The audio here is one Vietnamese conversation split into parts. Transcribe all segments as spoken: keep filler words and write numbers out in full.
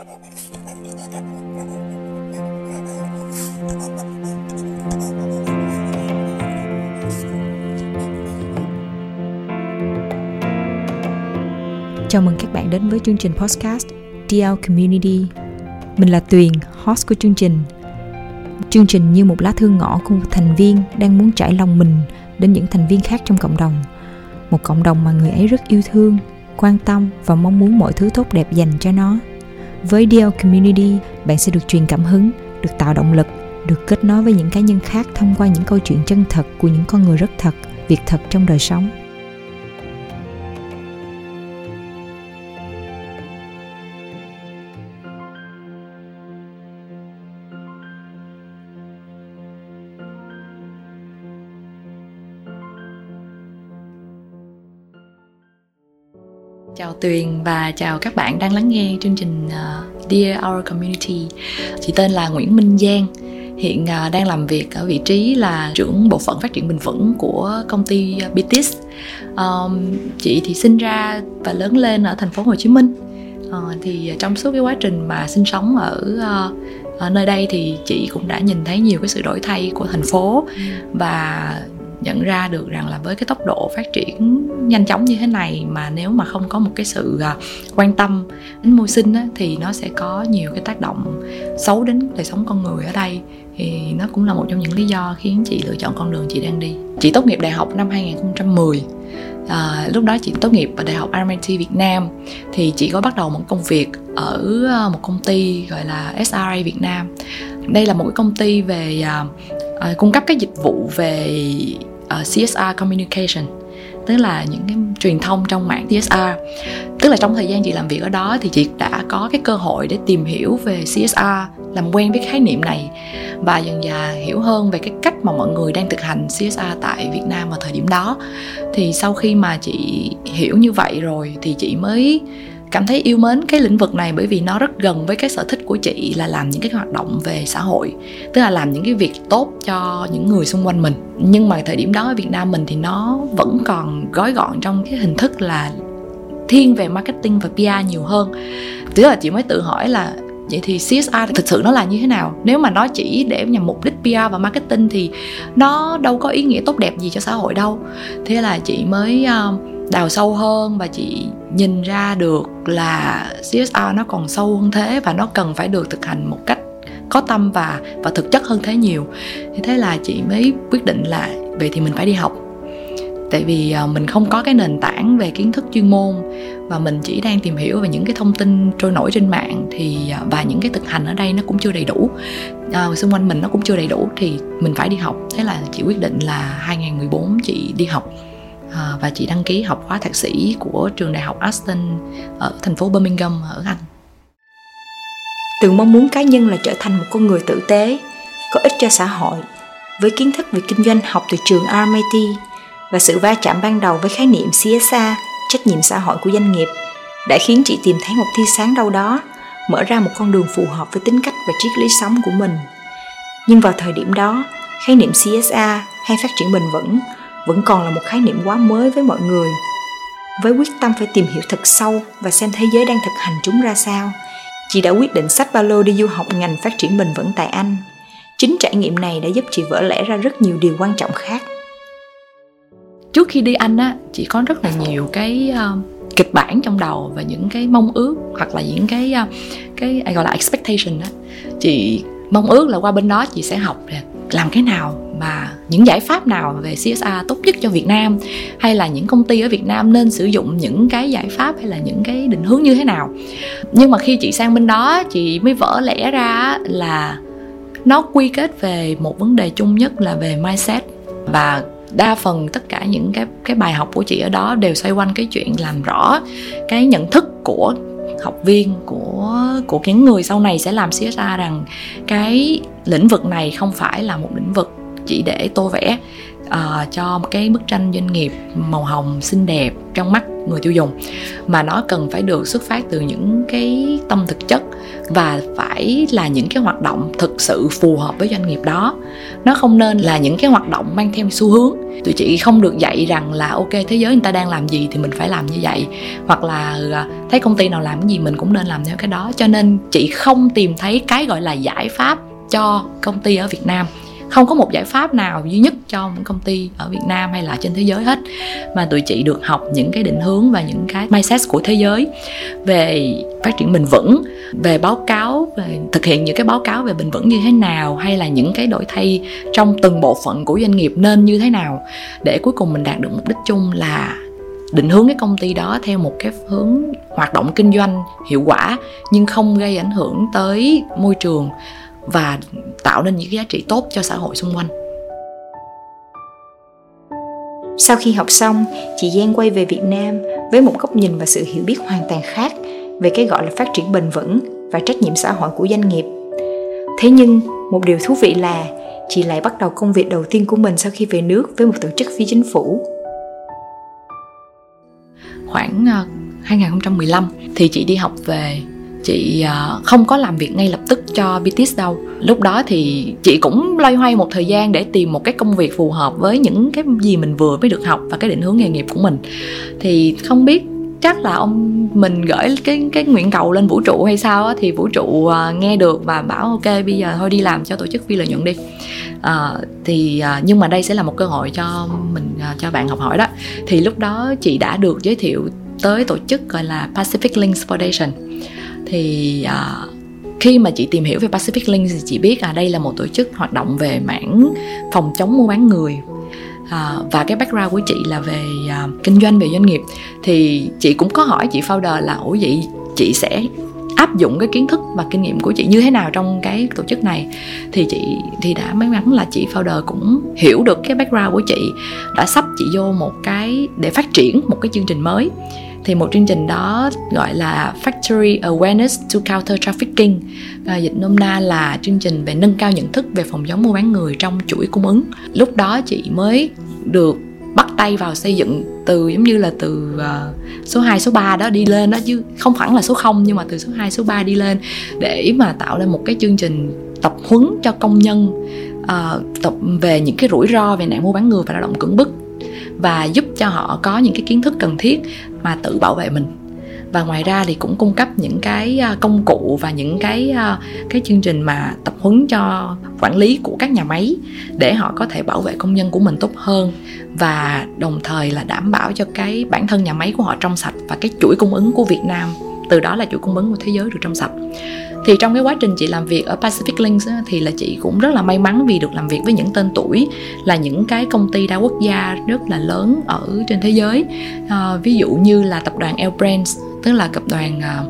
Chào mừng các bạn đến với chương trình podcast đê lờ Community. Mình là Tuyền, host của chương trình. Chương trình như một lá thư ngỏ của một thành viên đang muốn trải lòng mình đến những thành viên khác trong cộng đồng. Một cộng đồng mà người ấy rất yêu thương, quan tâm và mong muốn mọi thứ tốt đẹp dành cho nó. Với đê lờ Community, bạn sẽ được truyền cảm hứng, được tạo động lực, được kết nối với những cá nhân khác thông qua những câu chuyện chân thật của những con người rất thật, việc thật trong đời sống. Chào Tuyền và chào các bạn đang lắng nghe chương trình uh, đê lờ Community. Chị tên là Nguyễn Minh Giang, hiện uh, đang làm việc ở vị trí là trưởng bộ phận phát triển bền vững của công ty Biti's. Um, chị thì sinh ra và lớn lên ở thành phố Hồ Chí Minh. Uh, thì trong suốt cái quá trình mà sinh sống ở uh, ở nơi đây thì chị cũng đã nhìn thấy nhiều cái sự đổi thay của thành phố và nhận ra được rằng là với cái tốc độ phát triển nhanh chóng như thế này mà nếu mà không có một cái sự quan tâm đến môi sinh á, thì nó sẽ có nhiều cái tác động xấu đến đời sống con người ở đây. Thì nó cũng là một trong những lý do khiến chị lựa chọn con đường chị đang đi. Chị tốt nghiệp đại học năm hai không một không. À, lúc đó chị tốt nghiệp ở đại học R M I T Việt Nam. Thì chị có bắt đầu một công việc ở một công ty gọi là S R A Việt Nam. Đây là một cái công ty về à, cung cấp các dịch vụ về Uh, C S R Communication, tức là những cái truyền thông trong mạng C S R. Tức là trong thời gian chị làm việc ở đó thì chị đã có cái cơ hội để tìm hiểu về C S R, làm quen với khái niệm này và dần dà hiểu hơn về cái cách mà mọi người đang thực hành C S R tại Việt Nam vào thời điểm đó. Thì sau khi mà chị hiểu như vậy rồi thì chị mới cảm thấy yêu mến cái lĩnh vực này, bởi vì nó rất gần với cái sở thích của chị là làm những cái hoạt động về xã hội, tức là làm những cái việc tốt cho những người xung quanh mình. Nhưng mà thời điểm đó ở Việt Nam mình thì nó vẫn còn gói gọn trong cái hình thức là thiên về marketing và P R nhiều hơn. Tức là chị mới tự hỏi là vậy thì C S R thực sự nó là như thế nào? Nếu mà nó chỉ để nhằm mục đích P R và marketing thì nó đâu có ý nghĩa tốt đẹp gì cho xã hội đâu. Thế là chị mới đào sâu hơn và chị nhìn ra được là C S R nó còn sâu hơn thế và nó cần phải được thực hành một cách có tâm và, và thực chất hơn thế nhiều. Thế là chị mới quyết định là vậy thì mình phải đi học. Tại vì mình không có cái nền tảng về kiến thức chuyên môn và mình chỉ đang tìm hiểu về những cái thông tin trôi nổi trên mạng thì và những cái thực hành ở đây nó cũng chưa đầy đủ, à, xung quanh mình nó cũng chưa đầy đủ thì mình phải đi học. Thế là chị quyết định là hai không một bốn chị đi học. À, và chị đăng ký học khóa thạc sĩ của trường đại học Aston ở thành phố Birmingham ở Anh. Tường mong muốn cá nhân là trở thành một con người tử tế, có ích cho xã hội. Với kiến thức về kinh doanh học từ trường R M I T và sự va chạm ban đầu với khái niệm C S R, trách nhiệm xã hội của doanh nghiệp, đã khiến chị tìm thấy một tia sáng đâu đó, mở ra một con đường phù hợp với tính cách và triết lý sống của mình. Nhưng vào thời điểm đó, khái niệm C S R hay phát triển bền vững vẫn còn là một khái niệm quá mới với mọi người. Với quyết tâm phải tìm hiểu thật sâu và xem thế giới đang thực hành chúng ra sao, chị đã quyết định xách ba lô đi du học ngành phát triển bền vững tại Anh. Chính trải nghiệm này đã giúp chị vỡ lẽ ra rất nhiều điều quan trọng khác. Trước khi đi Anh á, chị có rất là nhiều cái uh, kịch bản trong đầu và những cái mong ước hoặc là những cái uh, cái gọi là expectation á. Chị mong ước là qua bên đó chị sẽ học làm cái nào mà những giải pháp nào về C S R tốt nhất cho Việt Nam, hay là những công ty ở Việt Nam nên sử dụng những cái giải pháp hay là những cái định hướng như thế nào. Nhưng mà khi chị sang bên đó, chị mới vỡ lẽ ra là nó quy kết về một vấn đề chung nhất là về mindset. Và đa phần tất cả những cái, cái bài học của chị ở đó đều xoay quanh cái chuyện làm rõ cái nhận thức của học viên, của của những người sau này sẽ làm C S R, rằng cái lĩnh vực này không phải là một lĩnh vực chỉ để tô vẽ, uh, cho một cái bức tranh doanh nghiệp màu hồng xinh đẹp trong mắt người tiêu dùng, mà nó cần phải được xuất phát từ những cái tâm thực chất và phải là những cái hoạt động thực sự phù hợp với doanh nghiệp đó. Nó không nên là những cái hoạt động mang theo xu hướng. Tụi chị không được dạy rằng là ok, thế giới người ta đang làm gì thì mình phải làm như vậy, hoặc là thấy công ty nào làm cái gì mình cũng nên làm theo cái đó. Cho nên chị không tìm thấy cái gọi là giải pháp cho công ty ở Việt Nam. Không có một giải pháp nào duy nhất cho những công ty ở Việt Nam hay là trên thế giới hết, mà tụi chị được học những cái định hướng và những cái mindset của thế giới về phát triển bền vững, về báo cáo, về thực hiện những cái báo cáo về bền vững như thế nào, hay là những cái đổi thay trong từng bộ phận của doanh nghiệp nên như thế nào, để cuối cùng mình đạt được mục đích chung là định hướng cái công ty đó theo một cái hướng hoạt động kinh doanh hiệu quả nhưng không gây ảnh hưởng tới môi trường và tạo nên những cái giá trị tốt cho xã hội xung quanh. Sau khi học xong, chị Giang quay về Việt Nam với một góc nhìn và sự hiểu biết hoàn toàn khác về cái gọi là phát triển bền vững và trách nhiệm xã hội của doanh nghiệp. Thế nhưng, một điều thú vị là chị lại bắt đầu công việc đầu tiên của mình sau khi về nước với một tổ chức phi chính phủ. Khoảng hai không một lăm thì chị đi học về. Chị không có làm việc ngay lập tức cho Biti's đâu. Lúc đó thì chị cũng loay hoay một thời gian để tìm một cái công việc phù hợp với những cái gì mình vừa mới được học và cái định hướng nghề nghiệp của mình. Thì không biết chắc là ông mình gửi cái, cái nguyện cầu lên vũ trụ hay sao á, thì vũ trụ nghe được và bảo ok, bây giờ thôi đi làm cho tổ chức phi lợi nhuận đi. À, thì nhưng mà đây sẽ là một cơ hội cho mình, cho bạn học hỏi đó. Thì lúc đó chị đã được giới thiệu tới tổ chức gọi là Pacific Links Foundation. Thì uh, khi mà chị tìm hiểu về Pacific Links thì chị biết à, đây là một tổ chức hoạt động về mảng phòng chống mua bán người. Uh, và cái background của chị là về uh, kinh doanh, về doanh nghiệp. Thì chị cũng có hỏi chị founder là ủa vậy chị sẽ áp dụng cái kiến thức và kinh nghiệm của chị như thế nào trong cái tổ chức này. Thì chị thì đã may mắn là chị founder cũng hiểu được cái background của chị, đã sắp chị vô một cái để phát triển một cái chương trình mới. Thì một chương trình đó gọi là Factory Awareness to Counter Trafficking, à, dịch nôm na là chương trình về nâng cao nhận thức về phòng chống mua bán người trong chuỗi cung ứng. Lúc đó chị mới được bắt tay vào xây dựng từ giống như là từ uh, số hai, số ba đó đi lên đó, chứ không hẳn là số không, nhưng mà từ số hai, số ba đi lên để mà tạo ra một cái chương trình tập huấn cho công nhân uh, tập về những cái rủi ro về nạn mua bán người và lao động cưỡng bức, và giúp cho họ có những cái kiến thức cần thiết mà tự bảo vệ mình. Và ngoài ra thì cũng cung cấp những cái công cụ và những cái, cái chương trình mà tập huấn cho quản lý của các nhà máy để họ có thể bảo vệ công nhân của mình tốt hơn, và đồng thời là đảm bảo cho cái bản thân nhà máy của họ trong sạch và cái chuỗi cung ứng của Việt Nam, từ đó là chuỗi cung ứng của thế giới được trong sạch. Thì trong cái quá trình chị làm việc ở Pacific Links á, thì là chị cũng rất là may mắn vì được làm việc với những tên tuổi là những cái công ty đa quốc gia rất là lớn ở trên thế giới. À, ví dụ như là tập đoàn L Brands, tức là tập đoàn à,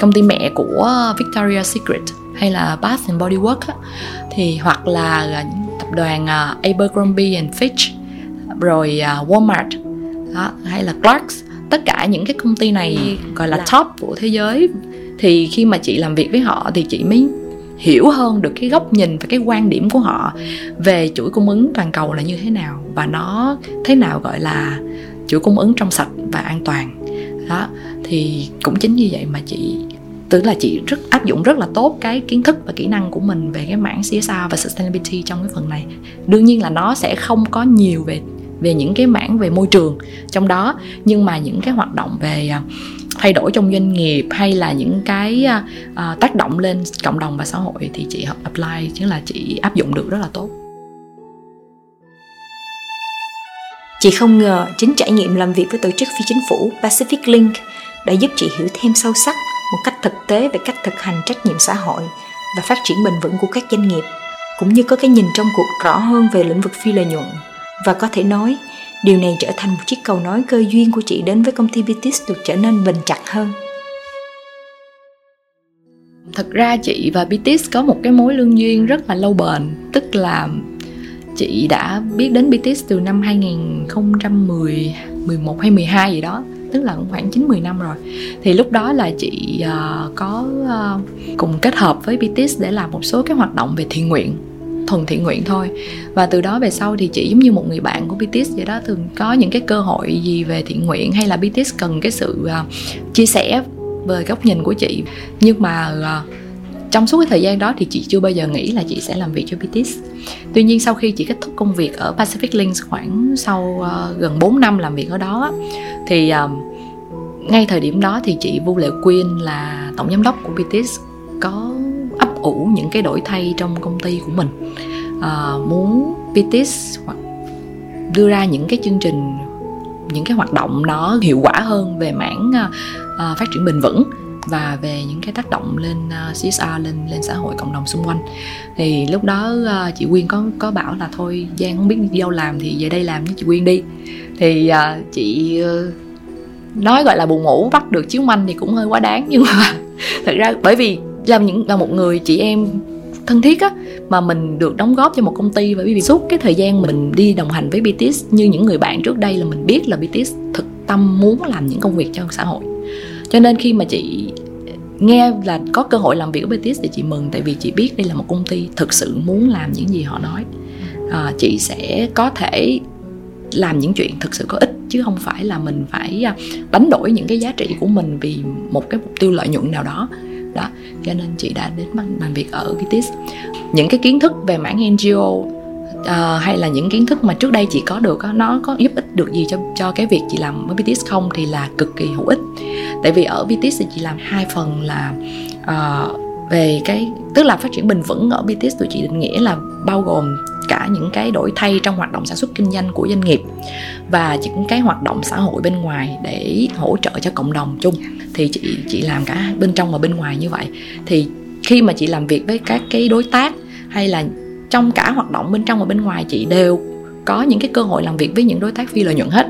công ty mẹ của Victoria's Secret, hay là Bath and Body Works á, thì hoặc là tập đoàn à, Abercrombie and Fitch, rồi à, Walmart đó, hay là Clarks. Tất cả những cái công ty này gọi là top của thế giới. Thì khi mà chị làm việc với họ thì chị mới hiểu hơn được cái góc nhìn và cái quan điểm của họ về chuỗi cung ứng toàn cầu là như thế nào, và nó thế nào gọi là chuỗi cung ứng trong sạch và an toàn. Đó, thì cũng chính như vậy mà chị, tức là chị rất áp dụng rất là tốt cái kiến thức và kỹ năng của mình về cái mảng xê ét rờ và Sustainability trong cái phần này. Đương nhiên là nó sẽ không có nhiều về về những cái mảng về môi trường trong đó, nhưng mà những cái hoạt động về thay đổi trong doanh nghiệp hay là những cái uh, tác động lên cộng đồng và xã hội thì chị apply, chứ là chị áp dụng được rất là tốt. Chị không ngờ chính trải nghiệm làm việc với tổ chức phi chính phủ Pacific Link đã giúp chị hiểu thêm sâu sắc một cách thực tế về cách thực hành trách nhiệm xã hội và phát triển bền vững của các doanh nghiệp, cũng như có cái nhìn trong cuộc rõ hơn về lĩnh vực phi lợi nhuận. Và có thể nói, điều này trở thành một chiếc cầu nối cơ duyên của chị đến với công ty Biti's được trở nên bền chặt hơn. Thật ra chị và Biti's có một cái mối lương duyên rất là lâu bền. Tức là chị đã biết đến Biti's từ năm hai không một không, mười một hay mười hai gì đó, tức là cũng khoảng chín mười năm rồi. Thì lúc đó là chị uh, có uh, cùng kết hợp với Biti's để làm một số cái hoạt động về thiện nguyện. thuần thiện nguyện thôi. Và từ đó về sau thì chị giống như một người bạn của Biti's vậy đó, thường có những cái cơ hội gì về thiện nguyện hay là Biti's cần cái sự uh, chia sẻ về góc nhìn của chị. Nhưng mà uh, trong suốt cái thời gian đó thì chị chưa bao giờ nghĩ là chị sẽ làm việc cho Biti's. Tuy nhiên sau khi chị kết thúc công việc ở Pacific Links, khoảng sau uh, gần bốn năm làm việc ở đó, thì uh, ngay thời điểm đó thì chị Vũ Lệ Quyên là tổng giám đốc của Biti's có ấp ủ những cái đổi thay trong công ty của mình, à, muốn Biti's đưa ra những cái chương trình, những cái hoạt động nó hiệu quả hơn về mảng à, phát triển bền vững và về những cái tác động lên xê ét rờ, lên lên xã hội cộng đồng xung quanh. Thì lúc đó à, chị Quyên có có bảo là thôi Giang không biết đi đâu làm thì về đây làm với chị Quyên đi. Thì à, chị nói gọi là buồn ngủ bắt được chiếu manh thì cũng hơi quá đáng, nhưng mà thật ra bởi vì là những là một người chị em thân thiết á, mà mình được đóng góp cho một công ty, bởi vì suốt cái thời gian mình đi đồng hành với Biti's như những người bạn trước đây là mình biết là Biti's thực tâm muốn làm những công việc cho xã hội. Cho nên khi mà chị nghe là có cơ hội làm việc với Biti's thì chị mừng, tại vì chị biết đây là một công ty thực sự muốn làm những gì họ nói. À, chị sẽ có thể làm những chuyện thực sự có ích, chứ không phải là mình phải đánh đổi những cái giá trị của mình vì một cái mục tiêu lợi nhuận nào đó. Đó, cho nên chị đã đến làm việc ở Biti's. Những cái kiến thức về mảng en giê ô uh, hay là những kiến thức mà trước đây chị có được, nó có giúp ích được gì cho, cho cái việc chị làm với Biti's không, thì là cực kỳ hữu ích. Tại vì ở Biti's thì chị làm hai phần là uh, về cái, tức là phát triển bền vững ở Biti's tụi chị định nghĩa là bao gồm cả những cái đổi thay trong hoạt động sản xuất kinh doanh của doanh nghiệp và những cái hoạt động xã hội bên ngoài để hỗ trợ cho cộng đồng chung. Thì chị chị làm cả bên trong và bên ngoài như vậy. Thì khi mà chị làm việc với các cái đối tác hay là trong cả hoạt động bên trong và bên ngoài, chị đều có những cái cơ hội làm việc với những đối tác phi lợi nhuận hết.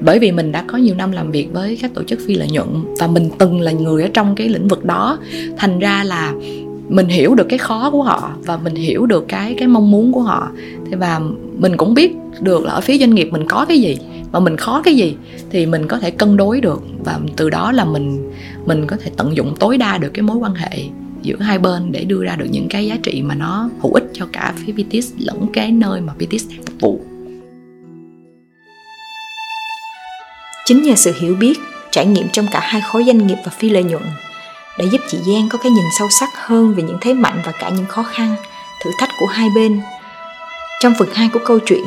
Bởi vì mình đã có nhiều năm làm việc với các tổ chức phi lợi nhuận và mình từng là người ở trong cái lĩnh vực đó, thành ra là mình hiểu được cái khó của họ và mình hiểu được cái cái mong muốn của họ. Thế và mình cũng biết được là ở phía doanh nghiệp mình có cái gì và mình khó cái gì, thì mình có thể cân đối được, và từ đó là mình mình có thể tận dụng tối đa được cái mối quan hệ giữa hai bên để đưa ra được những cái giá trị mà nó hữu ích cho cả phía Biti's lẫn cái nơi mà Biti's đang phục vụ. Chính nhờ sự hiểu biết, trải nghiệm trong cả hai khối doanh nghiệp và phi lợi nhuận đã giúp chị Giang có cái nhìn sâu sắc hơn về những thế mạnh và cả những khó khăn, thử thách của hai bên. Trong phần hai của câu chuyện,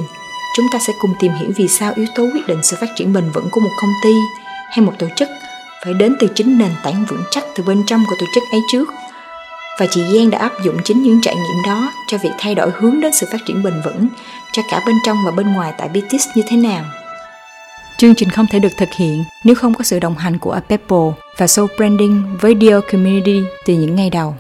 chúng ta sẽ cùng tìm hiểu vì sao yếu tố quyết định sự phát triển bền vững của một công ty hay một tổ chức phải đến từ chính nền tảng vững chắc từ bên trong của tổ chức ấy trước. Và chị Giang đã áp dụng chính những trải nghiệm đó cho việc thay đổi hướng đến sự phát triển bền vững cho cả bên trong và bên ngoài tại Biti's như thế nào. Chương trình không thể được thực hiện nếu không có sự đồng hành của Apple và Soul Branding với đê lờ Community từ những ngày đầu.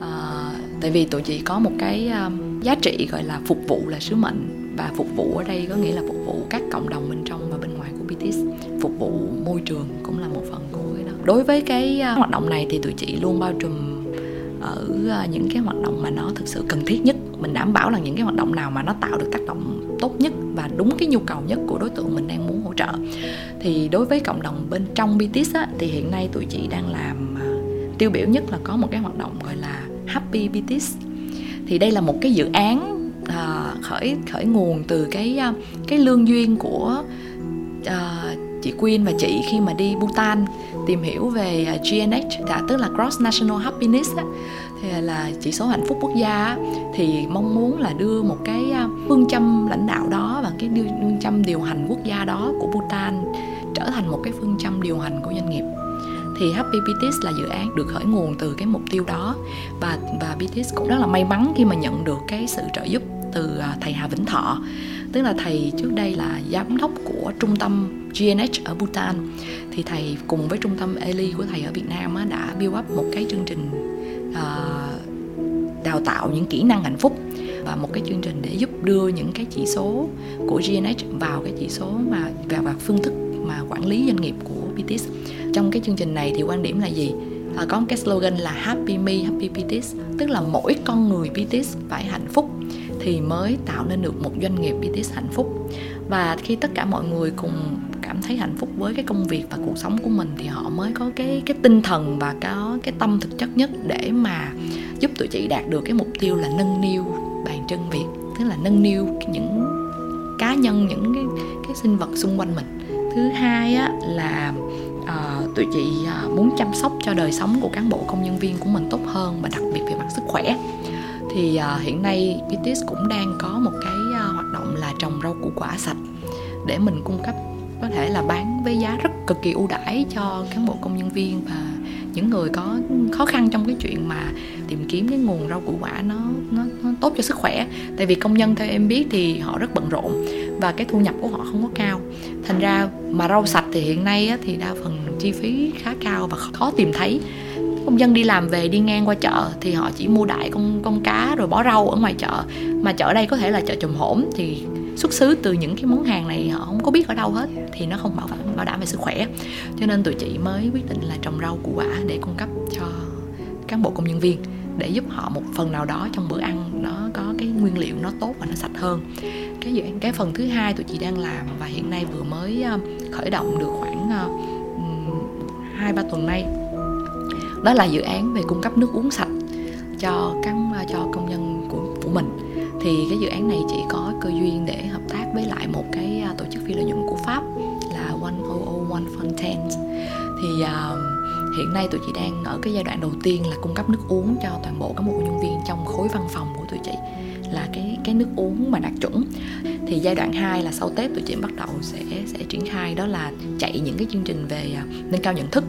À, tại vì tụi chị có một cái um, giá trị gọi là phục vụ là sứ mệnh, và phục vụ ở đây có nghĩa là phục vụ các cộng đồng bên trong và bên ngoài của Biti's, phục vụ môi trường cũng là một phần của cái đó. Đối với cái uh, hoạt động này thì tụi chị luôn bao trùm ở uh, những cái hoạt động mà nó thực sự cần thiết nhất. Mình đảm bảo là những cái hoạt động nào mà nó tạo được tác động tốt nhất và đúng cái nhu cầu nhất của đối tượng mình đang muốn hỗ trợ. Thì đối với cộng đồng bên trong Biti's á, thì hiện nay tụi chị đang làm uh, tiêu biểu nhất là có một cái hoạt động gọi là Happy Biti's. Thì đây là một cái dự án uh, khởi khởi nguồn từ cái uh, cái lương duyên của uh, chị Quyên và chị khi mà đi Bhutan tìm hiểu về uh, giê en hát, đã, tức là Gross National Happiness á, thì là chỉ số hạnh phúc quốc gia, thì mong muốn là đưa một cái phương châm lãnh đạo đó và cái phương châm điều hành quốc gia đó của Bhutan trở thành một cái phương châm điều hành của doanh nghiệp. Thì Happy Biti's là dự án được khởi nguồn từ cái mục tiêu đó, và, và Biti's cũng rất là may mắn khi mà nhận được cái sự trợ giúp từ thầy Hà Vĩnh Thọ, tức là thầy trước đây là giám đốc của trung tâm giê en hát ở Bhutan. Thì thầy cùng với trung tâm e lờ i của thầy ở Việt Nam á, đã build up một cái chương trình đào tạo những kỹ năng hạnh phúc và một cái chương trình để giúp đưa những cái chỉ số của giê en hát vào cái chỉ số mà vào, vào phương thức mà quản lý doanh nghiệp của Biti's. Trong cái chương trình này thì quan điểm là gì? À, có một cái slogan là Happy Me, Happy Biti's, tức là mỗi con người Biti's phải hạnh phúc thì mới tạo nên được một doanh nghiệp Biti's hạnh phúc. Và khi tất cả mọi người cùng cảm thấy hạnh phúc với cái công việc và cuộc sống của mình thì họ mới có cái cái tinh thần và có cái tâm thực chất nhất để mà giúp tụi chị đạt được cái mục tiêu là nâng niu bàn chân Việt, tức là nâng niu những cá nhân, những cái, cái sinh vật xung quanh mình. Thứ hai á, là à, tụi chị muốn chăm sóc cho đời sống của cán bộ công nhân viên của mình tốt hơn, và đặc biệt về mặt sức khỏe. Thì à, hiện nay Biti's cũng đang có một cái à, hoạt động là trồng rau củ quả sạch để mình cung cấp, có thể là bán với giá rất cực kỳ ưu đãi cho cán bộ công nhân viên và những người có khó khăn trong cái chuyện mà tìm kiếm cái nguồn rau củ quả nó, nó, nó tốt cho sức khỏe. Tại vì công nhân theo em biết thì họ rất bận rộn và cái thu nhập của họ không có cao, thành ra mà rau sạch thì hiện nay á, thì đa phần chi phí khá cao và khó tìm thấy. Công dân đi làm về đi ngang qua chợ thì họ chỉ mua đại con, con cá rồi bỏ rau ở ngoài chợ, mà chợ đây có thể là chợ Chùm Hổm thì xuất xứ từ những cái món hàng này họ không có biết ở đâu hết, thì nó không bảo đảm, bảo đảm về sức khỏe. Cho nên tụi chị mới quyết định là trồng rau củ quả để cung cấp cho cán bộ công nhân viên, để giúp họ một phần nào đó trong bữa ăn nó có cái nguyên liệu nó tốt và nó sạch hơn. Cái, cái phần thứ hai tụi chị đang làm và hiện nay vừa mới khởi động được khoảng hai ba tuần nay, đó là dự án về cung cấp nước uống sạch cho cán, cho công nhân của, của mình. Thì cái dự án này chị có cơ duyên để hợp tác với lại một cái tổ chức phi lợi nhuận của Pháp là một không không một Fontaine. Thì uh, hiện nay tụi chị đang ở cái giai đoạn đầu tiên là cung cấp nước uống cho toàn bộ cán bộ nhân viên trong khối văn phòng của tụi chị, là cái cái nước uống mà đạt chuẩn. Thì giai đoạn hai là sau Tết tụi chị bắt đầu sẽ sẽ triển khai, đó là chạy những cái chương trình về nâng cao nhận thức,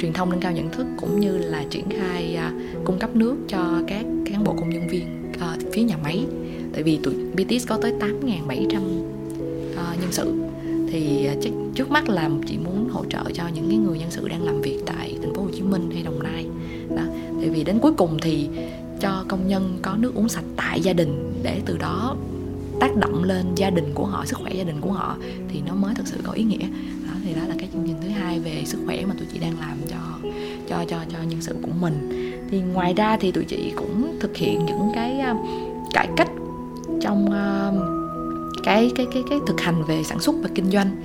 truyền thông nâng cao nhận thức, cũng như là triển khai uh, cung cấp nước cho các cán bộ công nhân viên uh, phía nhà máy. Tại vì tụi Biti's có tới tám nghìn bảy trăm uh, nhân sự, thì uh, trước mắt là chị muốn hỗ trợ cho những cái người nhân sự đang làm việc tại thành phố Hồ Chí Minh hay Đồng Nai đó. Tại vì đến cuối cùng thì cho công nhân có nước uống sạch tại gia đình, để từ đó tác động lên gia đình của họ, sức khỏe gia đình của họ, thì nó mới thực sự có ý nghĩa đó. Thì đó là cái chương trình thứ hai về sức khỏe mà tụi chị đang làm cho cho cho cho nhân sự của mình. Thì ngoài ra thì tụi chị cũng thực hiện những cái uh, cải cách trong uh, cái cái cái cái thực hành về sản xuất và kinh doanh.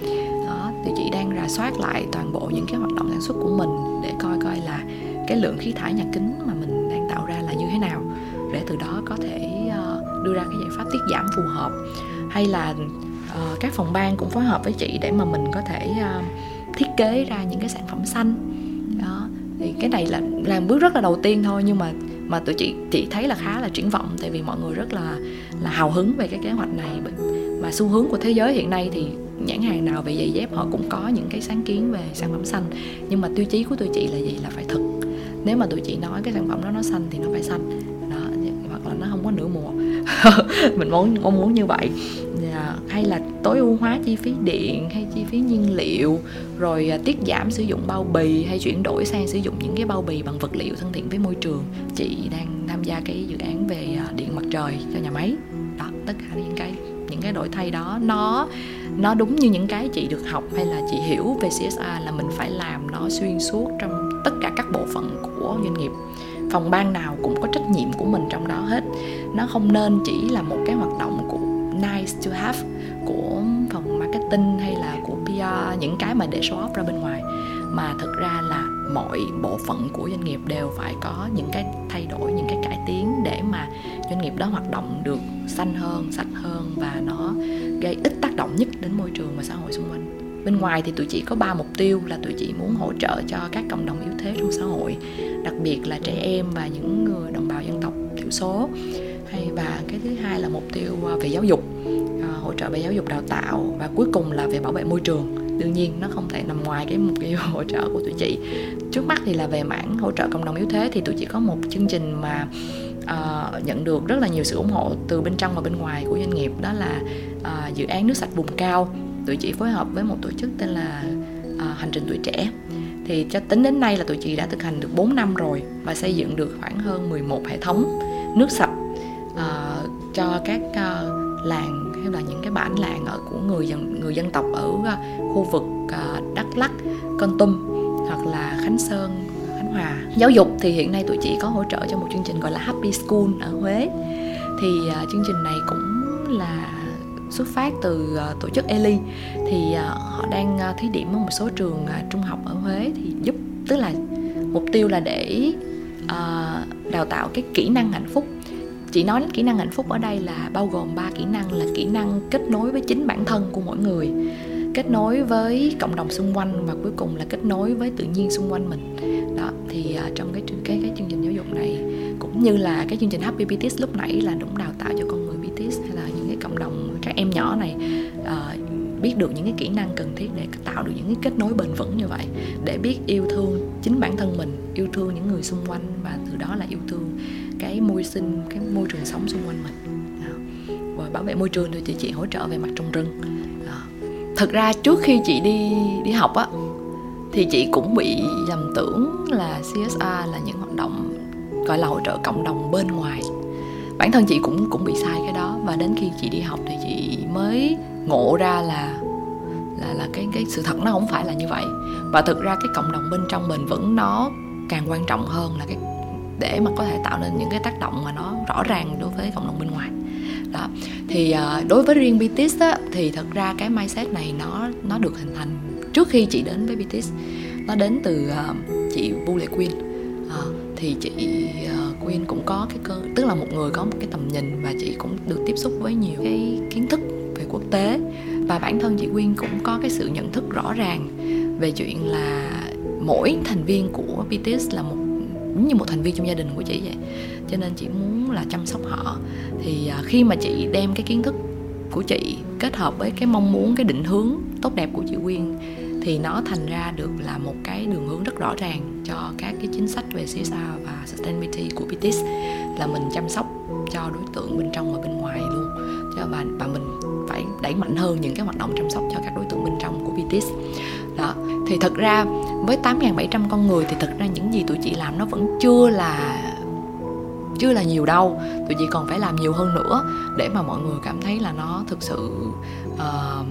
Đó, tụi chị đang rà soát lại toàn bộ những cái hoạt động sản xuất của mình để coi coi là cái lượng khí thải nhà kính mà mình đang tạo ra là như thế nào, để từ đó có thể uh, đưa ra cái giải pháp tiết giảm phù hợp. Hay là uh, các phòng ban cũng phối hợp với chị để mà mình có thể uh, thiết kế ra những cái sản phẩm xanh. Đó, thì cái này là làm bước rất là đầu tiên thôi, nhưng mà mà tụi chị chị thấy là khá là triển vọng, tại vì mọi người rất là là hào hứng về cái kế hoạch này. Mà xu hướng của thế giới hiện nay thì nhãn hàng nào về giày dép họ cũng có những cái sáng kiến về sản phẩm xanh, nhưng mà tiêu chí của tụi chị là gì, là phải thực. Nếu mà tụi chị nói cái sản phẩm đó nó xanh thì nó phải xanh đó, hoặc là nó không có nửa mùa mình muốn mong muốn như vậy. Yeah. Hay là tối ưu hóa chi phí điện hay chi phí nhiên liệu, rồi tiết giảm sử dụng bao bì, hay chuyển đổi sang sử dụng những cái bao bì bằng vật liệu thân thiện với môi trường. Chị đang tham gia cái dự án về điện mặt trời cho nhà máy đó. Tất cả những cái những cái đổi thay đó nó nó đúng như những cái chị được học hay là chị hiểu về xê ét rờ, là mình phải làm nó xuyên suốt trong tất cả các bộ phận của doanh nghiệp. Phòng ban nào cũng có trách nhiệm của mình trong đó hết, nó không nên chỉ là một cái hoạt động của nice to have của phòng marketing hay là của pê rờ, những cái mà để show off ra bên ngoài, mà thực ra là mọi bộ phận của doanh nghiệp đều phải có những cái thay đổi, những cái cải tiến để mà doanh nghiệp đó hoạt động được xanh hơn, sạch hơn, và nó gây ít tác động nhất đến môi trường và xã hội xung quanh. Bên ngoài thì tụi chị có ba mục tiêu, là tụi chị muốn hỗ trợ cho các cộng đồng yếu thế trong xã hội, đặc biệt là trẻ em và những người đồng bào dân tộc thiểu số. Hay và cái thứ hai là mục tiêu về giáo dục, à, hỗ trợ về giáo dục đào tạo, và cuối cùng là về bảo vệ môi trường. Đương nhiên nó không thể nằm ngoài cái mục tiêu hỗ trợ của tụi chị. Trước mắt thì là về mảng hỗ trợ cộng đồng yếu thế, thì tụi chị có một chương trình mà à, nhận được rất là nhiều sự ủng hộ từ bên trong và bên ngoài của doanh nghiệp, đó là à, dự án nước sạch vùng cao. Tụi chị phối hợp với một tổ chức tên là à, Hành trình tuổi trẻ. Thì cho tính đến nay là tụi chị đã thực hành được bốn năm rồi, và xây dựng được khoảng hơn mười một hệ thống nước sạch Uh, cho các uh, làng hay là những cái bản làng ở của người dân, người dân tộc ở uh, khu vực uh, Đắk Lắk, Kon Tum hoặc là Khánh Sơn, Khánh Hòa. Giáo dục thì hiện nay tụi chị có hỗ trợ cho một chương trình gọi là Happy School ở Huế. Thì uh, chương trình này cũng là xuất phát từ uh, tổ chức e lờ i. Thì uh, họ đang uh, thí điểm ở một số trường uh, trung học ở Huế, thì giúp, tức là mục tiêu là để uh, đào tạo cái kỹ năng hạnh phúc. Chị nói đến kỹ năng hạnh phúc ở đây là bao gồm ba kỹ năng, là kỹ năng kết nối với chính bản thân của mỗi người, kết nối với cộng đồng xung quanh, và cuối cùng là kết nối với tự nhiên xung quanh mình. Đó, thì uh, trong cái, cái, cái chương trình giáo dục này, cũng như là cái chương trình Happy Biti's lúc nãy, là cũng đào tạo cho con người Biti's hay là những cái cộng đồng, các em nhỏ này uh, biết được những cái kỹ năng cần thiết để tạo được những cái kết nối bền vững như vậy, để biết yêu thương chính bản thân mình, yêu thương những người xung quanh, và từ đó là yêu thương cái môi sinh, cái môi trường sống xung quanh mình. Đó. Và bảo vệ môi trường thì chị, chị hỗ trợ về mặt trồng rừng. Đó. Thực ra trước khi chị đi đi học á, thì chị cũng bị lầm tưởng là xê ét rờ là những hoạt động gọi là hỗ trợ cộng đồng bên ngoài. Bản thân chị cũng cũng bị sai cái đó, và đến khi chị đi học thì chị mới ngộ ra là là là cái cái sự thật nó không phải là như vậy. Và thực ra cái cộng đồng bên trong bền vững nó càng quan trọng hơn là cái để mà có thể tạo nên những cái tác động mà nó rõ ràng đối với cộng đồng bên ngoài. Đó. Thì đối với riêng Biti's á, thì thật ra cái mindset này nó nó được hình thành trước khi chị đến với Biti's. Nó đến từ chị Vũ Lệ Quyên. Thì chị Quyên cũng có cái cơ, tức là một người có một cái tầm nhìn, và chị cũng được tiếp xúc với nhiều cái kiến thức về quốc tế, và bản thân chị Quyên cũng có cái sự nhận thức rõ ràng về chuyện là mỗi thành viên của Biti's là một như một thành viên trong gia đình của chị vậy, cho nên chị muốn là chăm sóc họ. Thì khi mà chị đem cái kiến thức của chị kết hợp với cái mong muốn, cái định hướng tốt đẹp của chị Quyên, thì nó thành ra được là một cái đường hướng rất rõ ràng cho các cái chính sách về xê ét rờ và sustainability của Biti's, là mình chăm sóc cho đối tượng bên trong và bên ngoài luôn, và, và mình phải đẩy mạnh hơn những cái hoạt động chăm sóc cho các đối tượng bên trong của Biti's. Đó, thì thật ra với tám nghìn bảy trăm con người thì thật ra những gì tụi chị làm nó vẫn chưa là chưa là nhiều đâu, tụi chị còn phải làm nhiều hơn nữa để mà mọi người cảm thấy là nó thực sự uh,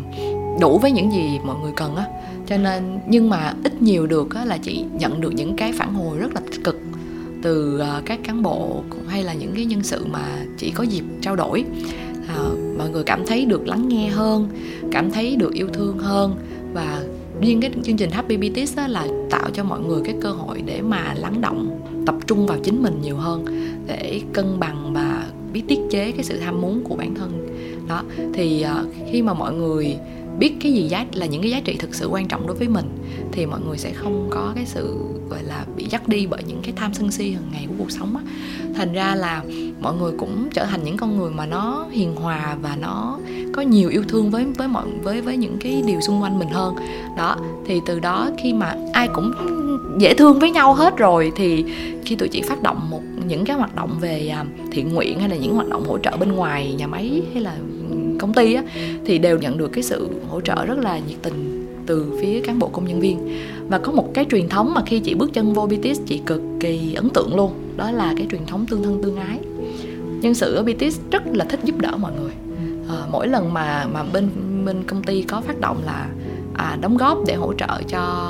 đủ với những gì mọi người cần á. Cho nên, nhưng mà ít nhiều được á, là chị nhận được những cái phản hồi rất là tích cực từ các cán bộ hay là những cái nhân sự mà chị có dịp trao đổi. À, mọi người cảm thấy được lắng nghe hơn, cảm thấy được yêu thương hơn, và riêng cái chương trình Happy Biti's á, là tạo cho mọi người cái cơ hội để mà lắng động, tập trung vào chính mình nhiều hơn, để cân bằng và biết tiết chế cái sự ham muốn của bản thân. Đó, thì khi mà mọi người biết cái gì giá, là những cái giá trị thực sự quan trọng đối với mình, thì mọi người sẽ không có cái sự gọi là bị dắt đi bởi những cái tham sân si hàng ngày của cuộc sống á. Thành ra là mọi người cũng trở thành những con người mà nó hiền hòa, và nó có nhiều yêu thương với với mọi với với những cái điều xung quanh mình hơn. Đó, thì từ đó khi mà ai cũng dễ thương với nhau hết rồi, thì khi tụi chị phát động một những cái hoạt động về thiện nguyện hay là những hoạt động hỗ trợ bên ngoài nhà máy hay là công ty á, thì đều nhận được cái sự hỗ trợ rất là nhiệt tình từ phía cán bộ công nhân viên. Và có một cái truyền thống mà khi chị bước chân vô Biti's chị cực kỳ ấn tượng luôn, đó là cái truyền thống tương thân tương ái. Nhân sự ở Biti's rất là thích giúp đỡ mọi người. À, mỗi lần mà mà bên bên công ty có phát động là à, đóng góp để hỗ trợ cho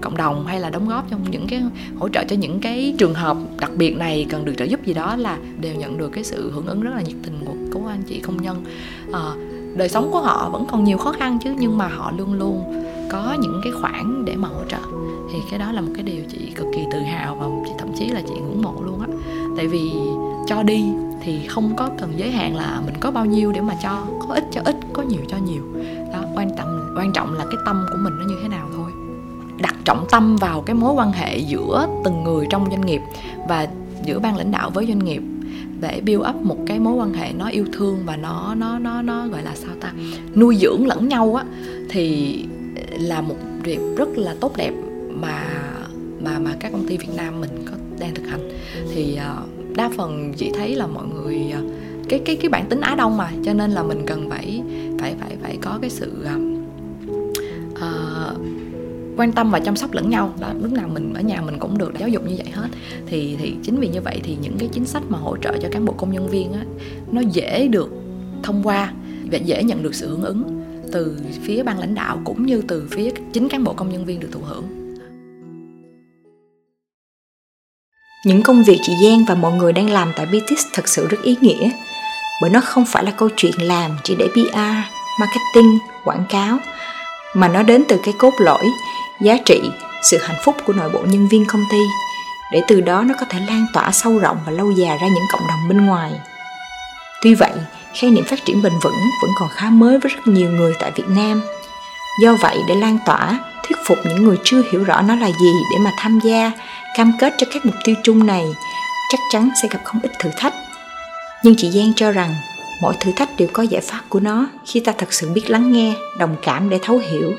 cộng đồng, hay là đóng góp trong những cái hỗ trợ cho những cái trường hợp đặc biệt này cần được trợ giúp gì đó, là đều nhận được cái sự hưởng ứng rất là nhiệt tình của, của anh chị công nhân. À, đời sống của họ vẫn còn nhiều khó khăn chứ, nhưng mà họ luôn luôn có những cái khoản để mà hỗ trợ, thì cái đó là một cái điều chị cực kỳ tự hào, và chị thậm chí là chị ngưỡng mộ luôn á. Tại vì cho đi thì không có cần giới hạn là mình có bao nhiêu để mà cho, có ít cho ít, có nhiều cho nhiều. Đó, quan trọng quan trọng là cái tâm của mình nó như thế nào thôi. Đặt trọng tâm vào cái mối quan hệ giữa từng người trong doanh nghiệp và giữa ban lãnh đạo với doanh nghiệp, để build up một cái mối quan hệ nó yêu thương và nó nó nó nó gọi là sao ta, nuôi dưỡng lẫn nhau á, thì là một việc rất là tốt đẹp mà mà mà các công ty Việt Nam mình có đang thực hành. Thì uh, đa phần chị thấy là mọi người uh, cái cái cái bản tính Á Đông mà, cho nên là mình cần phải phải phải phải có cái sự uh, uh, quan tâm và chăm sóc lẫn nhau. Đó, lúc nào mình ở nhà mình cũng được giáo dục như vậy hết. Thì thì chính vì như vậy thì những cái chính sách mà hỗ trợ cho cán bộ công nhân viên á, nó dễ được thông qua và dễ nhận được sự hưởng ứng từ phía ban lãnh đạo cũng như từ phía chính cán bộ công nhân viên được thụ hưởng. Những công việc chị Giang và mọi người đang làm tại Biti's thật sự rất ý nghĩa. bởi nó không phải là câu chuyện làm chỉ để pê e rờ, marketing, quảng cáo, mà nó đến từ cái cốt lõi, giá trị, sự hạnh phúc của nội bộ nhân viên công ty, để từ đó nó có thể lan tỏa sâu rộng và lâu dài ra những cộng đồng bên ngoài. Tuy vậy, khái niệm phát triển bền vững vẫn còn khá mới với rất nhiều người tại Việt Nam. Do vậy, để lan tỏa, thuyết phục những người chưa hiểu rõ nó là gì để mà tham gia, cam kết cho các mục tiêu chung này, chắc chắn sẽ gặp không ít thử thách. Nhưng chị Giang cho rằng, mỗi thử thách đều có giải pháp của nó khi ta thật sự biết lắng nghe, đồng cảm để thấu hiểu.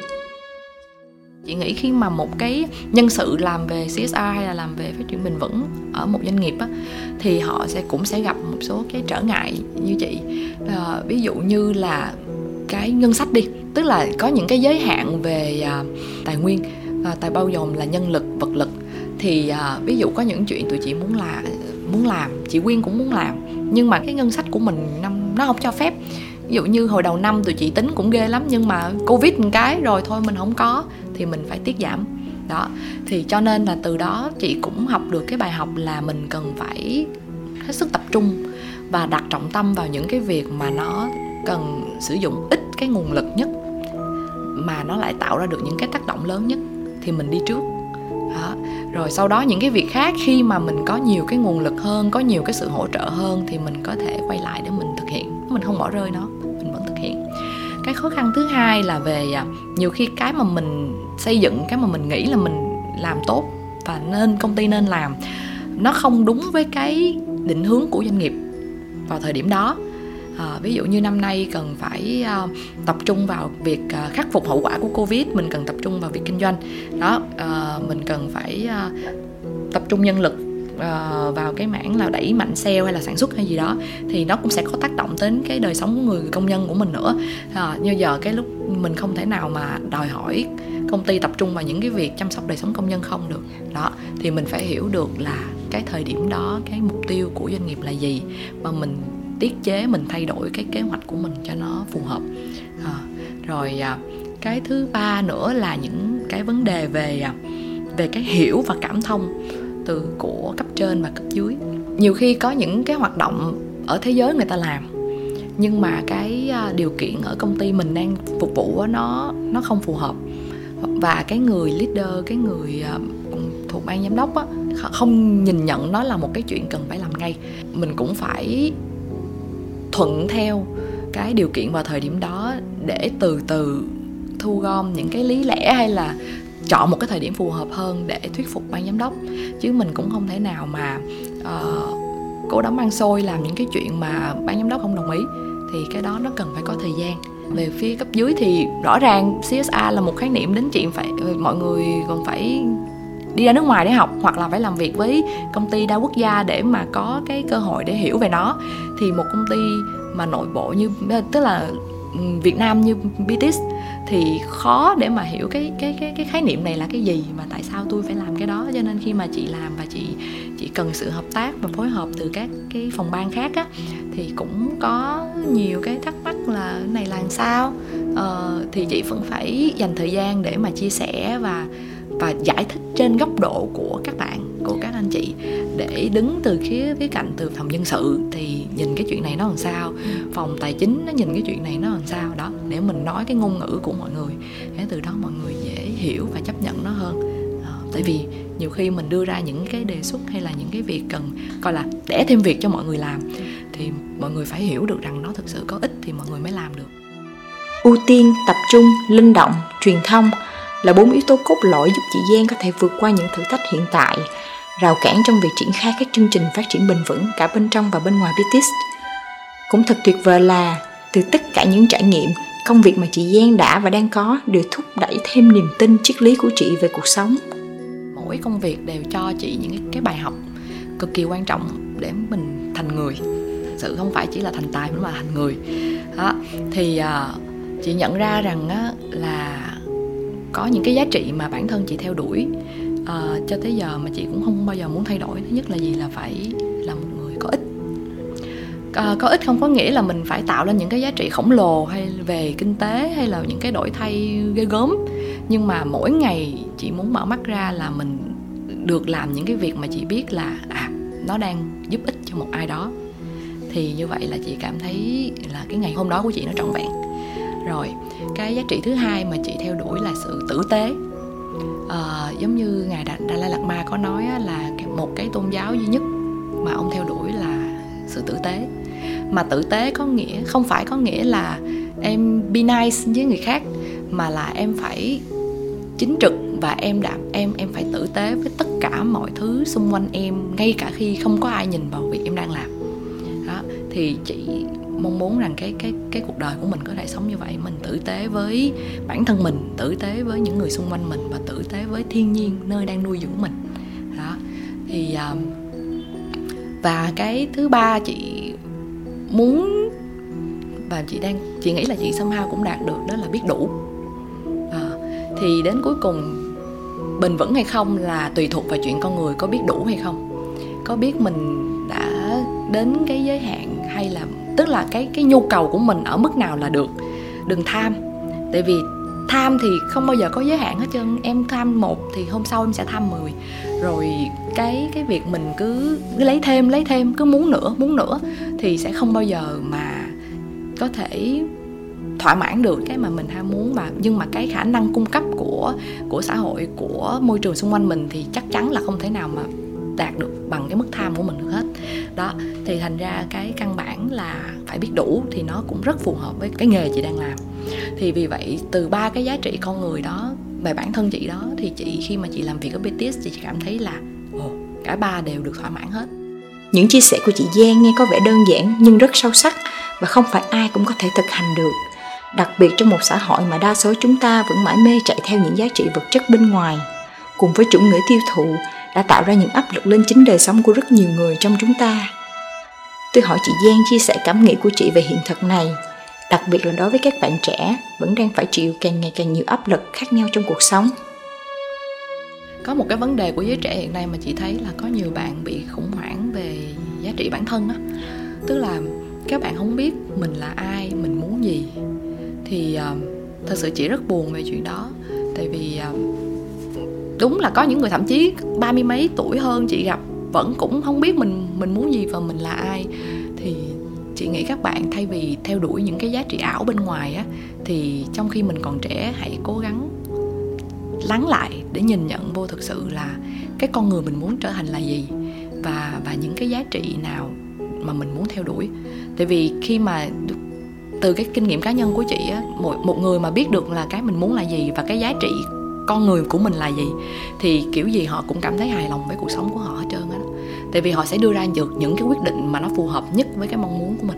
Chị nghĩ khi mà một cái nhân sự làm về xê ét rờ hay là làm về phát triển bền vững ở một doanh nghiệp á, thì họ sẽ cũng sẽ gặp một số cái trở ngại như chị. À, ví dụ như là cái ngân sách đi, tức là có những cái giới hạn về à, tài nguyên, à, tài bao gồm là nhân lực, vật lực. Thì à, ví dụ có những chuyện tụi chị muốn là muốn làm, chị Quyên cũng muốn làm, nhưng mà cái ngân sách của mình năm nó không cho phép. Ví dụ như hồi đầu năm tụi chị tính cũng ghê lắm, nhưng mà Covid một cái rồi thôi mình không có, thì mình phải tiết giảm. Đó, thì cho nên là từ đó chị cũng học được cái bài học là mình cần phải hết sức tập trung và đặt trọng tâm vào những cái việc mà nó cần sử dụng ít cái nguồn lực nhất, mà nó lại tạo ra được những cái tác động lớn nhất, thì mình đi trước. Đó. Rồi sau đó những cái việc khác, khi mà mình có nhiều cái nguồn lực hơn, có nhiều cái sự hỗ trợ hơn, thì mình có thể quay lại để mình thực hiện. Mình không bỏ rơi nó, mình vẫn thực hiện. Cái khó khăn thứ hai là về nhiều khi cái mà mình xây dựng, cái mà mình nghĩ là mình làm tốt và nên công ty nên làm, nó không đúng với cái định hướng của doanh nghiệp vào thời điểm đó. À, ví dụ như năm nay cần phải à, tập trung vào việc à, khắc phục hậu quả của Covid, mình cần tập trung vào việc kinh doanh. Đó, à, mình cần phải à, tập trung nhân lực à, vào cái mảng là đẩy mạnh sale hay là sản xuất hay gì đó, thì nó cũng sẽ có tác động đến cái đời sống của người công nhân của mình nữa. À, như giờ cái lúc mình không thể nào mà đòi hỏi công ty tập trung vào những cái việc chăm sóc đời sống công nhân không được. Đó, thì mình phải hiểu được là cái thời điểm đó, cái mục tiêu của doanh nghiệp là gì, và mình tiết chế, mình thay đổi cái kế hoạch của mình cho nó phù hợp. À, rồi à, cái thứ ba nữa là những cái vấn đề về về cái hiểu và cảm thông từ của cấp trên và cấp dưới. Nhiều khi có những cái hoạt động ở thế giới người ta làm, nhưng mà cái à, điều kiện ở công ty mình đang phục vụ nó nó không phù hợp, và cái người leader, cái người à, thuộc ban giám đốc á, không nhìn nhận nó là một cái chuyện cần phải làm ngay. Mình cũng phải thuận theo cái điều kiện vào thời điểm đó, để từ từ thu gom những cái lý lẽ, hay là chọn một cái thời điểm phù hợp hơn để thuyết phục ban giám đốc. Chứ mình cũng không thể nào mà uh, cố đấm ăn xôi làm những cái chuyện mà ban giám đốc không đồng ý. Thì cái đó nó cần phải có thời gian. Về phía cấp dưới thì rõ ràng xê ét rờ là một khái niệm đến chuyện phải mọi người còn phải đi ra nước ngoài để học, hoặc là phải làm việc với công ty đa quốc gia để mà có cái cơ hội để hiểu về nó. Thì một công ty mà nội bộ như, tức là Việt Nam như Biti's, thì khó để mà hiểu cái, cái, cái, cái khái niệm này là cái gì, mà tại sao tôi phải làm cái đó. Cho nên khi mà chị làm và chị, chị cần sự hợp tác và phối hợp từ các cái phòng ban khác á, thì cũng có nhiều cái thắc mắc là này là sao. Ờ, thì chị vẫn phải dành thời gian để mà chia sẻ và và giải thích trên góc độ của các bạn, của các anh chị, để đứng từ khía khía cạnh từ phòng nhân sự thì nhìn cái chuyện này nó làm sao, phòng tài chính nó nhìn cái chuyện này nó làm sao. Đó, để mình nói cái ngôn ngữ của mọi người, để từ đó mọi người dễ hiểu và chấp nhận nó hơn. À, tại vì nhiều khi mình đưa ra những cái đề xuất hay là những cái việc cần coi là để thêm việc cho mọi người làm, thì mọi người phải hiểu được rằng nó thực sự có ích thì mọi người mới làm được. Ưu tiên, tập trung, linh động, truyền thông là bốn yếu tố cốt lõi giúp chị Giang có thể vượt qua những thử thách hiện tại, rào cản trong việc triển khai các chương trình phát triển bền vững cả bên trong và bên ngoài Biti's. Cũng thật tuyệt vời là từ tất cả những trải nghiệm, công việc mà chị Giang đã và đang có đều thúc đẩy thêm niềm tin, triết lý của chị về cuộc sống. Mỗi công việc đều cho chị những cái bài học cực kỳ quan trọng để mình thành người. Thật sự không phải chỉ là thành tài mà là thành người. Đó. Thì uh, chị nhận ra rằng uh, là có những cái giá trị mà bản thân chị theo đuổi uh, cho tới giờ mà chị cũng không bao giờ muốn thay đổi. Thứ nhất là gì? Là phải là một người có ích. Uh, có ích không có nghĩa là mình phải tạo ra những cái giá trị khổng lồ hay về kinh tế, hay là những cái đổi thay ghê gớm. Nhưng mà mỗi ngày chị muốn mở mắt ra là mình được làm những cái việc mà chị biết là à, nó đang giúp ích cho một ai đó. Thì như vậy là chị cảm thấy là cái ngày hôm đó của chị nó trọn vẹn. Rồi, cái giá trị thứ hai mà chị theo đuổi là sự tử tế. À, giống như Ngài Dalai Lama có nói là một cái tôn giáo duy nhất mà ông theo đuổi là sự tử tế. Mà tử tế có nghĩa, không phải có nghĩa là em be nice với người khác, mà là em phải chính trực và em đảm em em phải tử tế với tất cả mọi thứ xung quanh em, ngay cả khi không có ai nhìn vào việc em đang làm. Đó, thì chị mong muốn rằng cái cái cái cuộc đời của mình có thể sống như vậy, mình tử tế với bản thân mình, tử tế với những người xung quanh mình và tử tế với thiên nhiên nơi đang nuôi dưỡng mình. Đó. Thì và cái thứ ba chị muốn và chị đang chị nghĩ là chị somehow cũng đạt được, đó là biết đủ. À, thì đến cuối cùng bền vững hay không là tùy thuộc vào chuyện con người có biết đủ hay không, có biết mình đã đến cái giới hạn hay là, tức là cái cái nhu cầu của mình ở mức nào là được. Đừng tham, tại vì tham thì không bao giờ có giới hạn hết trơn. Em tham một thì hôm sau em sẽ tham mười. Rồi cái cái việc mình cứ, cứ lấy thêm lấy thêm cứ muốn nữa muốn nữa thì sẽ không bao giờ mà có thể thỏa mãn được cái mà mình ham muốn. Mà nhưng mà cái khả năng cung cấp của của xã hội, của môi trường xung quanh mình thì chắc chắn là không thể nào mà đạt được bằng cái mức tham của mình được hết. Đó, thì thành ra cái căn bản là phải biết đủ thì nó cũng rất phù hợp với cái nghề chị đang làm. Thì vì vậy từ ba cái giá trị con người đó về bản thân chị đó, thì chị khi mà chị làm việc ở Biti's, chị cảm thấy là ồ, cả ba đều được thỏa mãn hết. Những chia sẻ của chị Giang nghe có vẻ đơn giản nhưng rất sâu sắc và không phải ai cũng có thể thực hành được. Đặc biệt trong một xã hội mà đa số chúng ta vẫn mãi mê chạy theo những giá trị vật chất bên ngoài, cùng với chủ nghĩa tiêu thụ đã tạo ra những áp lực lên chính đời sống của rất nhiều người trong chúng ta. Tôi hỏi chị Giang chia sẻ cảm nghĩ của chị về hiện thực này, đặc biệt là đối với các bạn trẻ vẫn đang phải chịu càng ngày càng nhiều áp lực khác nhau trong cuộc sống. Có một cái vấn đề của giới trẻ hiện nay mà chị thấy là có nhiều bạn bị khủng hoảng về giá trị bản thân á. Tức là các bạn không biết mình là ai, mình muốn gì. Thì uh, thật sự chị rất buồn về chuyện đó. Tại vì uh, đúng là có những người thậm chí ba mươi mấy tuổi hơn chị gặp vẫn cũng không biết mình mình muốn gì và mình là ai. Thì chị nghĩ các bạn thay vì theo đuổi những cái giá trị ảo bên ngoài á, thì trong khi mình còn trẻ hãy cố gắng lắng lại để nhìn nhận vô thực sự là cái con người mình muốn trở thành là gì, và và những cái giá trị nào mà mình muốn theo đuổi. Tại vì khi mà từ cái kinh nghiệm cá nhân của chị á, một, một người mà biết được là cái mình muốn là gì và cái giá trị con người của mình là gì, thì kiểu gì họ cũng cảm thấy hài lòng với cuộc sống của họ hết trơn á. Tại vì họ sẽ đưa ra được những cái quyết định mà nó phù hợp nhất với cái mong muốn của mình.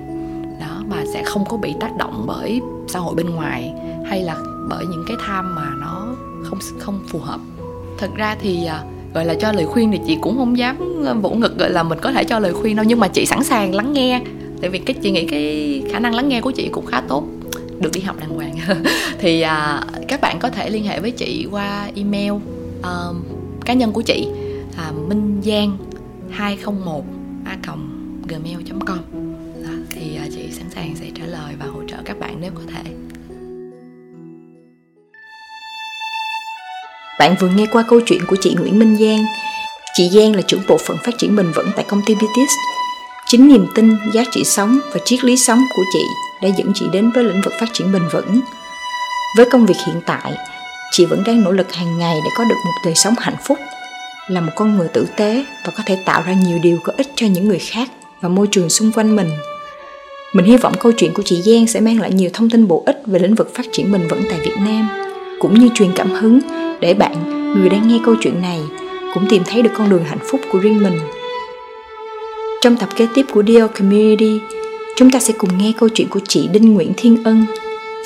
Đó, và sẽ không có bị tác động bởi xã hội bên ngoài hay là bởi những cái tham mà nó không không phù hợp. Thật ra thì gọi là cho lời khuyên thì chị cũng không dám vỗ ngực gọi là mình có thể cho lời khuyên đâu, nhưng mà chị sẵn sàng lắng nghe. Tại vì cái chị nghĩ cái khả năng lắng nghe của chị cũng khá tốt, được đi học đàng hoàng. Thì à, các bạn có thể liên hệ với chị qua email uh, cá nhân của chị à, minh giang hai không một a còng gmail chấm com. Đó, thì à, chị sẵn sàng sẽ trả lời và hỗ trợ các bạn nếu có thể. Bạn vừa nghe qua câu chuyện của chị Nguyễn Minh Giang. Chị Giang là trưởng bộ phận phát triển bền vững tại công ty Biti's. Chính niềm tin, giá trị sống và triết lý sống của chị đã dẫn chị đến với lĩnh vực phát triển bền vững. Với công việc hiện tại, chị vẫn đang nỗ lực hàng ngày để có được một đời sống hạnh phúc, là một con người tử tế và có thể tạo ra nhiều điều có ích cho những người khác và môi trường xung quanh mình. Mình hy vọng câu chuyện của chị Giang sẽ mang lại nhiều thông tin bổ ích về lĩnh vực phát triển bền vững tại Việt Nam, cũng như truyền cảm hứng để bạn, người đang nghe câu chuyện này, cũng tìm thấy được con đường hạnh phúc của riêng mình. Trong tập kế tiếp của đê lờ Community, chúng ta sẽ cùng nghe câu chuyện của chị Đinh Nguyễn Thiên Ân,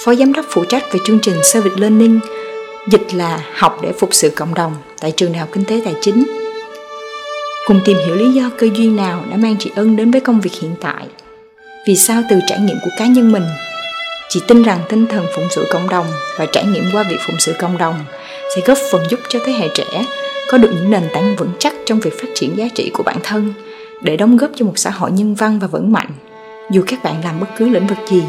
phó giám đốc phụ trách về chương trình Service Learning, dịch là học để phục sự cộng đồng tại trường Đại học Kinh tế Tài chính. Cùng tìm hiểu lý do cơ duyên nào đã mang chị Ân đến với công việc hiện tại. Vì sao từ trải nghiệm của cá nhân mình, chị tin rằng tinh thần phụng sự cộng đồng và trải nghiệm qua việc phụng sự cộng đồng sẽ góp phần giúp cho thế hệ trẻ có được những nền tảng vững chắc trong việc phát triển giá trị của bản thân để đóng góp cho một xã hội nhân văn và vững mạnh, dù các bạn làm bất cứ lĩnh vực gì.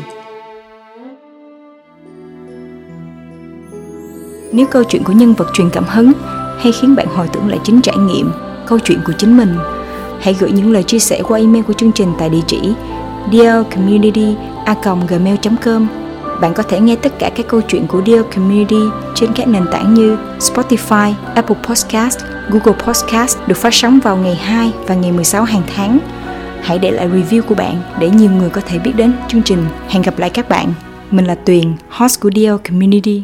Nếu câu chuyện của nhân vật truyền cảm hứng hay khiến bạn hồi tưởng lại chính trải nghiệm, câu chuyện của chính mình, hãy gửi những lời chia sẻ qua email của chương trình tại địa chỉ d l community a còng gmail chấm com. Bạn có thể nghe tất cả các câu chuyện của đê lờ Community trên các nền tảng như Spotify, Apple Podcast, Google Podcast, được phát sóng vào ngày hai và ngày mười sáu hàng tháng. Hãy để lại review của bạn để nhiều người có thể biết đến chương trình. Hẹn gặp lại các bạn. Mình là Tuyền, host của đê lờ Community.